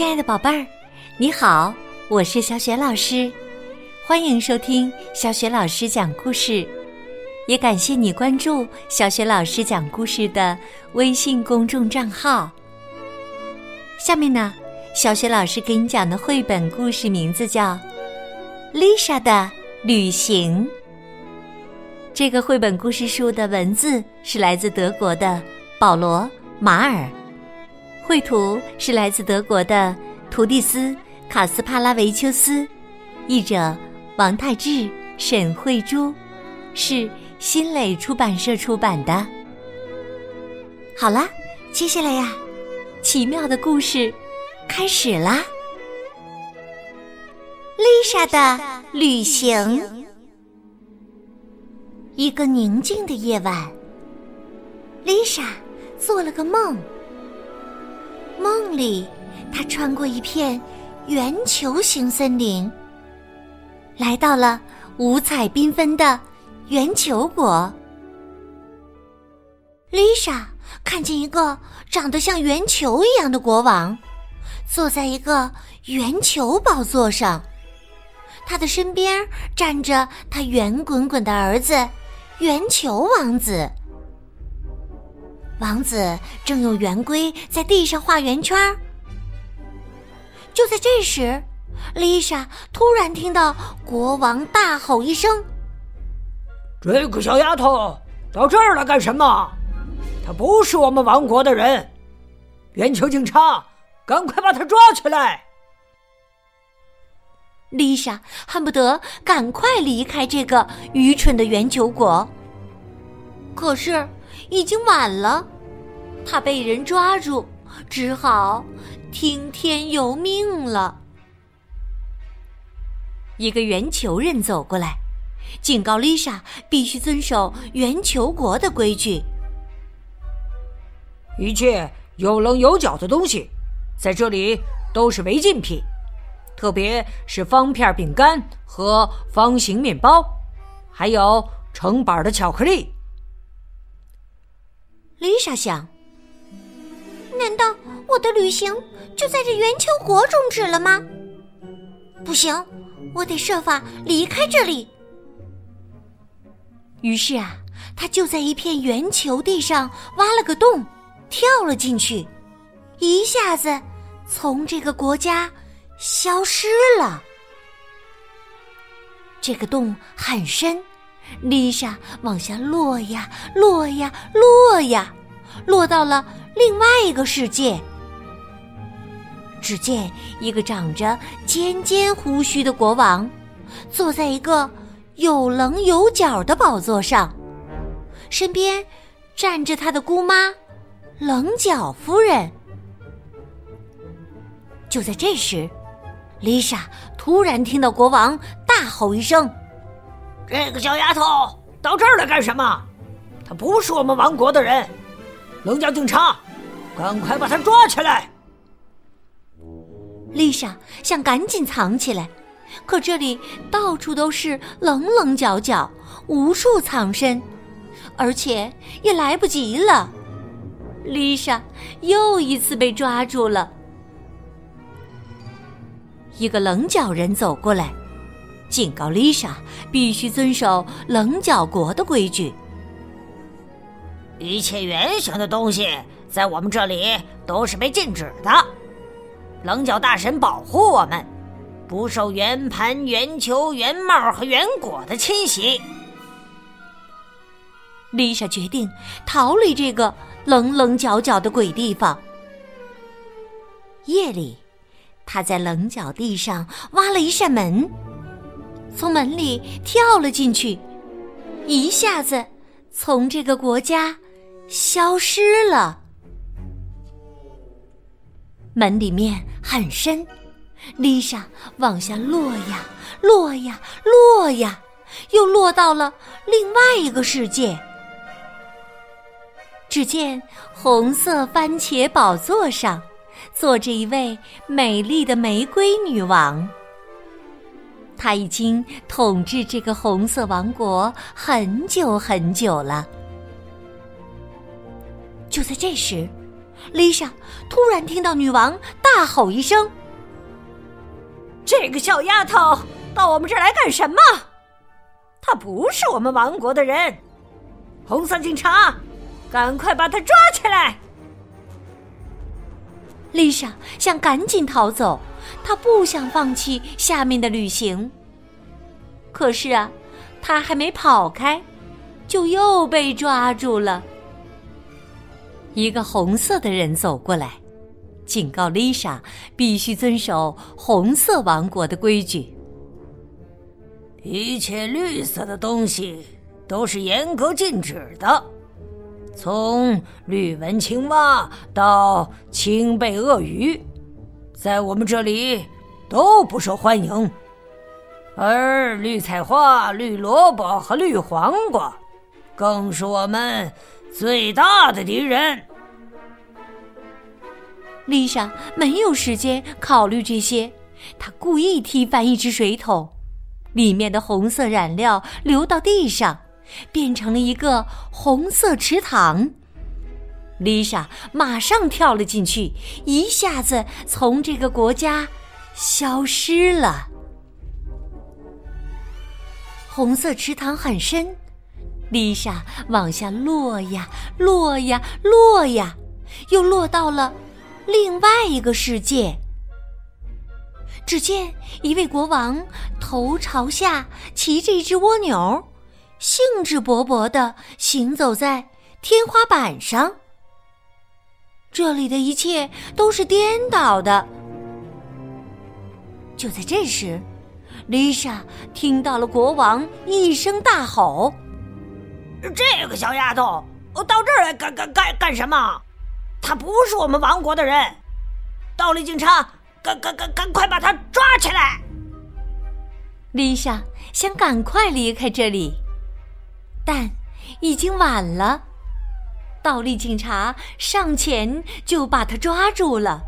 亲爱的宝贝儿，你好，我是小雪老师，欢迎收听小雪老师讲故事，也感谢你关注小雪老师讲故事的微信公众账号。下面呢，小雪老师给你讲的绘本故事名字叫《Lisa 的旅行》。这个绘本故事书的文字是来自德国的保罗·马尔，绘图是来自德国的图蒂斯·卡斯帕拉维丘斯，译者王泰志、沈慧珠，是新蕾出版社出版的。好了，接下来呀，奇妙的故事开始啦！Lisa 的旅行。一个宁静的夜晚， Lisa 做了个梦。梦里，她穿过一片圆球形森林，来到了五彩缤纷的圆球国。Lisa 看见一个长得像圆球一样的国王，坐在一个圆球宝座上，他的身边站着他圆滚滚的儿子圆球王子。王子正用圆规在地上画圆圈。就在这时， Lisa 突然听到国王大吼一声：这个小丫头到这儿来干什么？她不是我们王国的人，圆球警察，赶快把她抓起来！ Lisa 恨不得赶快离开这个愚蠢的圆球国，可是已经晚了，她被人抓住，只好听天由命了。一个圆球人走过来，警告 Lisa 必须遵守圆球国的规矩。一切有棱有角的东西在这里都是违禁品，特别是方片饼干和方形面包，还有成板的巧克力。Lisa 想，难道我的旅行就在这圆球国终止了吗？不行，我得设法离开这里。于是啊，他就在一片圆球地上挖了个洞，跳了进去，一下子从这个国家消失了。这个洞很深， Lisa 往下落呀落呀落呀，落到了另外一个世界。只见一个长着尖尖胡须的国王坐在一个有棱有角的宝座上，身边站着他的姑妈棱角夫人。就在这时， Lisa 突然听到国王大吼一声：这个小丫头到这儿来干什么？她不是我们王国的人，棱角警察，赶快把她抓起来！ Lisa 想赶紧藏起来，可这里到处都是棱棱角角，无处藏身，而且也来不及了。 Lisa 又一次被抓住了。一个棱角人走过来，警告 Lisa 必须遵守棱角国的规矩。一切圆形的东西在我们这里都是被禁止的，棱角大神保护我们不受圆盘、圆球、圆帽和圆果的侵袭。 Lisa 决定逃离这个棱棱角角的鬼地方。夜里，她在棱角地上挖了一扇门，从门里跳了进去，一下子从这个国家消失了。门里面很深， Lisa 往下落呀落呀落呀，又落到了另外一个世界。只见红色番茄宝座上坐着一位美丽的玫瑰女王，她已经统治这个红色王国很久很久了。就在这时， ，Lisa 突然听到女王大吼一声：“这个小丫头到我们这儿来干什么？她不是我们王国的人！红色警察，赶快把她抓起来！”Lisa 想赶紧逃走，她不想放弃下面的旅行。可是啊，她还没跑开，就又被抓住了。一个红色的人走过来，警告 Lisa 必须遵守红色王国的规矩。一切绿色的东西都是严格禁止的，从绿纹青蛙到青背鳄鱼，在我们这里都不受欢迎。而绿彩花、绿萝卜和绿黄瓜更是我们最大的敌人。丽莎没有时间考虑这些，她故意踢翻一只水桶，里面的红色染料流到地上，变成了一个红色池塘。丽莎马上跳了进去，一下子从这个国家消失了。红色池塘很深，丽莎往下落呀落呀落呀，又落到了另外一个世界。只见一位国王头朝下骑着一只蜗牛，兴致勃勃地行走在天花板上。这里的一切都是颠倒的。就在这时，丽莎听到了国王一声大吼：“这个小丫头到这儿来干什么？她不是我们王国的人！盗猎警察，赶快把她抓起来！”丽莎想赶快离开这里，但已经晚了。盗猎警察上前就把她抓住了。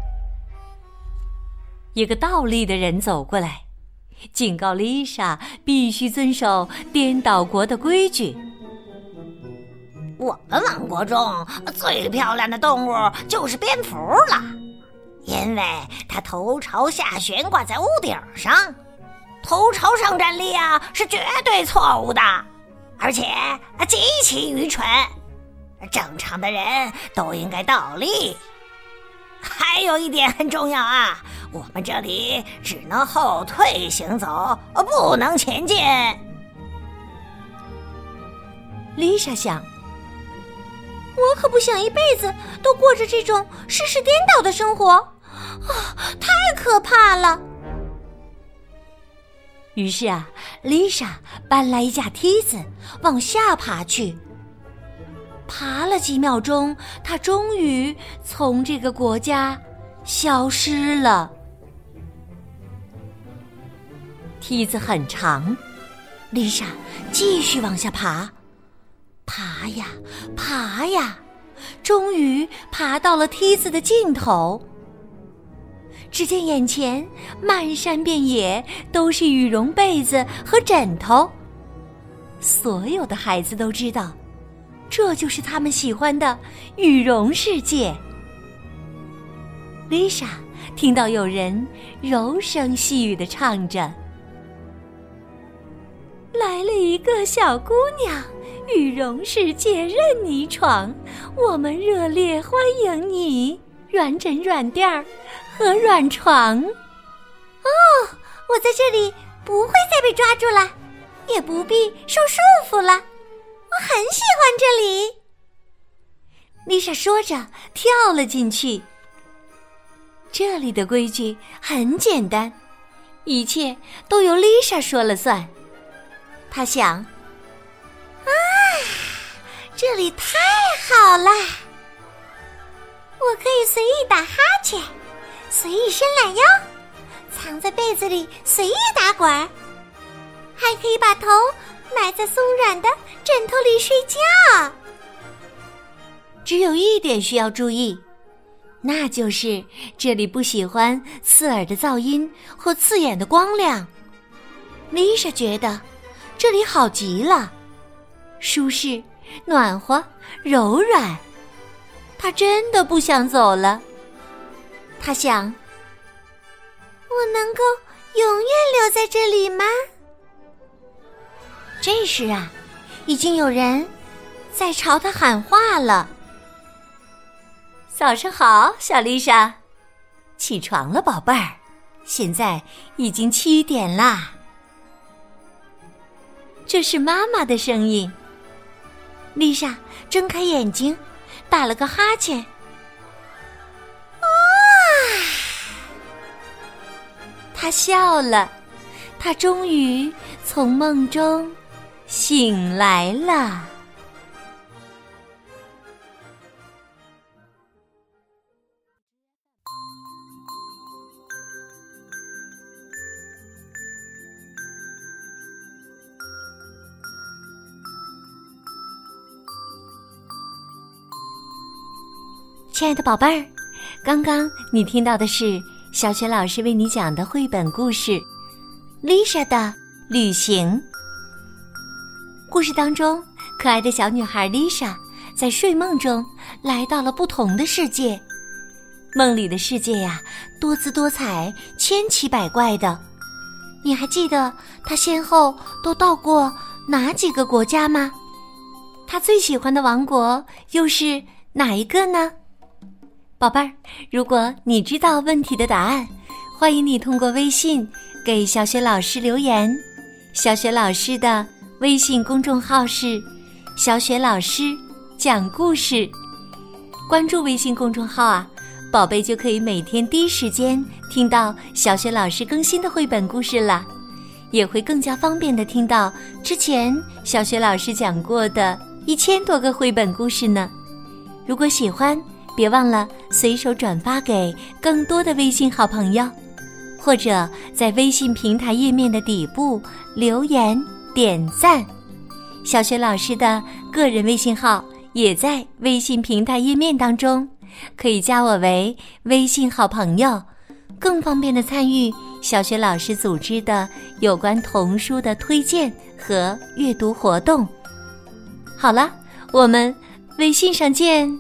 一个盗猎的人走过来，警告丽莎必须遵守颠倒国的规矩。我们王国中最漂亮的动物就是蝙蝠了，因为它头朝下悬挂在屋顶上，头朝上站立啊是绝对错误的，而且极其愚蠢，正常的人都应该倒立。还有一点很重要啊，我们这里只能后退行走，不能前进。丽莎想，我可不想一辈子都过着这种世事颠倒的生活太可怕了。于是啊，丽莎搬来一架梯子往下爬去。爬了几秒钟，她终于从这个国家消失了。梯子很长，丽莎继续往下爬，爬呀爬呀，终于爬到了梯子的尽头。只见眼前漫山遍野都是羽绒被子和枕头，所有的孩子都知道，这就是他们喜欢的羽绒世界。丽莎听到有人柔声细语地唱着：“来了一个小姑娘，羽绒世界任你闯，我们热烈欢迎你，软枕软垫儿和软床。”我在这里不会再被抓住了，也不必受束缚了，我很喜欢这里。丽莎说着跳了进去。这里的规矩很简单，一切都由丽莎说了算。她想，这里太好了，我可以随意打哈欠，随意伸懒腰，藏在被子里随意打滚，还可以把头埋在松软的枕头里睡觉。只有一点需要注意，那就是这里不喜欢刺耳的噪音或刺眼的光亮。丽莎觉得这里好极了，舒适暖和柔软，他真的不想走了。他想，我能够永远留在这里吗？这时啊，已经有人在朝他喊话了。早上好，小丽莎，起床了，宝贝儿，现在已经7点啦。这是妈妈的声音。丽莎睁开眼睛，打了个哈欠。哇！她笑了，她终于从梦中醒来了。亲爱的宝贝儿，刚刚你听到的是小雪老师为你讲的绘本故事《Lisa 的旅行》。故事当中，可爱的小女孩 Lisa 在睡梦中来到了不同的世界。梦里的世界呀，多姿多彩，千奇百怪的。你还记得她先后都到过哪几个国家吗？她最喜欢的王国又是哪一个呢？宝贝儿，如果你知道问题的答案，欢迎你通过微信给小雪老师留言。小雪老师的微信公众号是“小雪老师讲故事”，关注微信公众号啊，宝贝就可以每天第一时间听到小雪老师更新的绘本故事了，也会更加方便的听到之前小雪老师讲过的1000多个绘本故事呢。如果喜欢，别忘了随手转发给更多的微信好朋友，或者在微信平台页面的底部留言点赞。小雪老师的个人微信号也在微信平台页面当中，可以加我为微信好朋友，更方便的参与小雪老师组织的有关童书的推荐和阅读活动。好了，我们微信上见。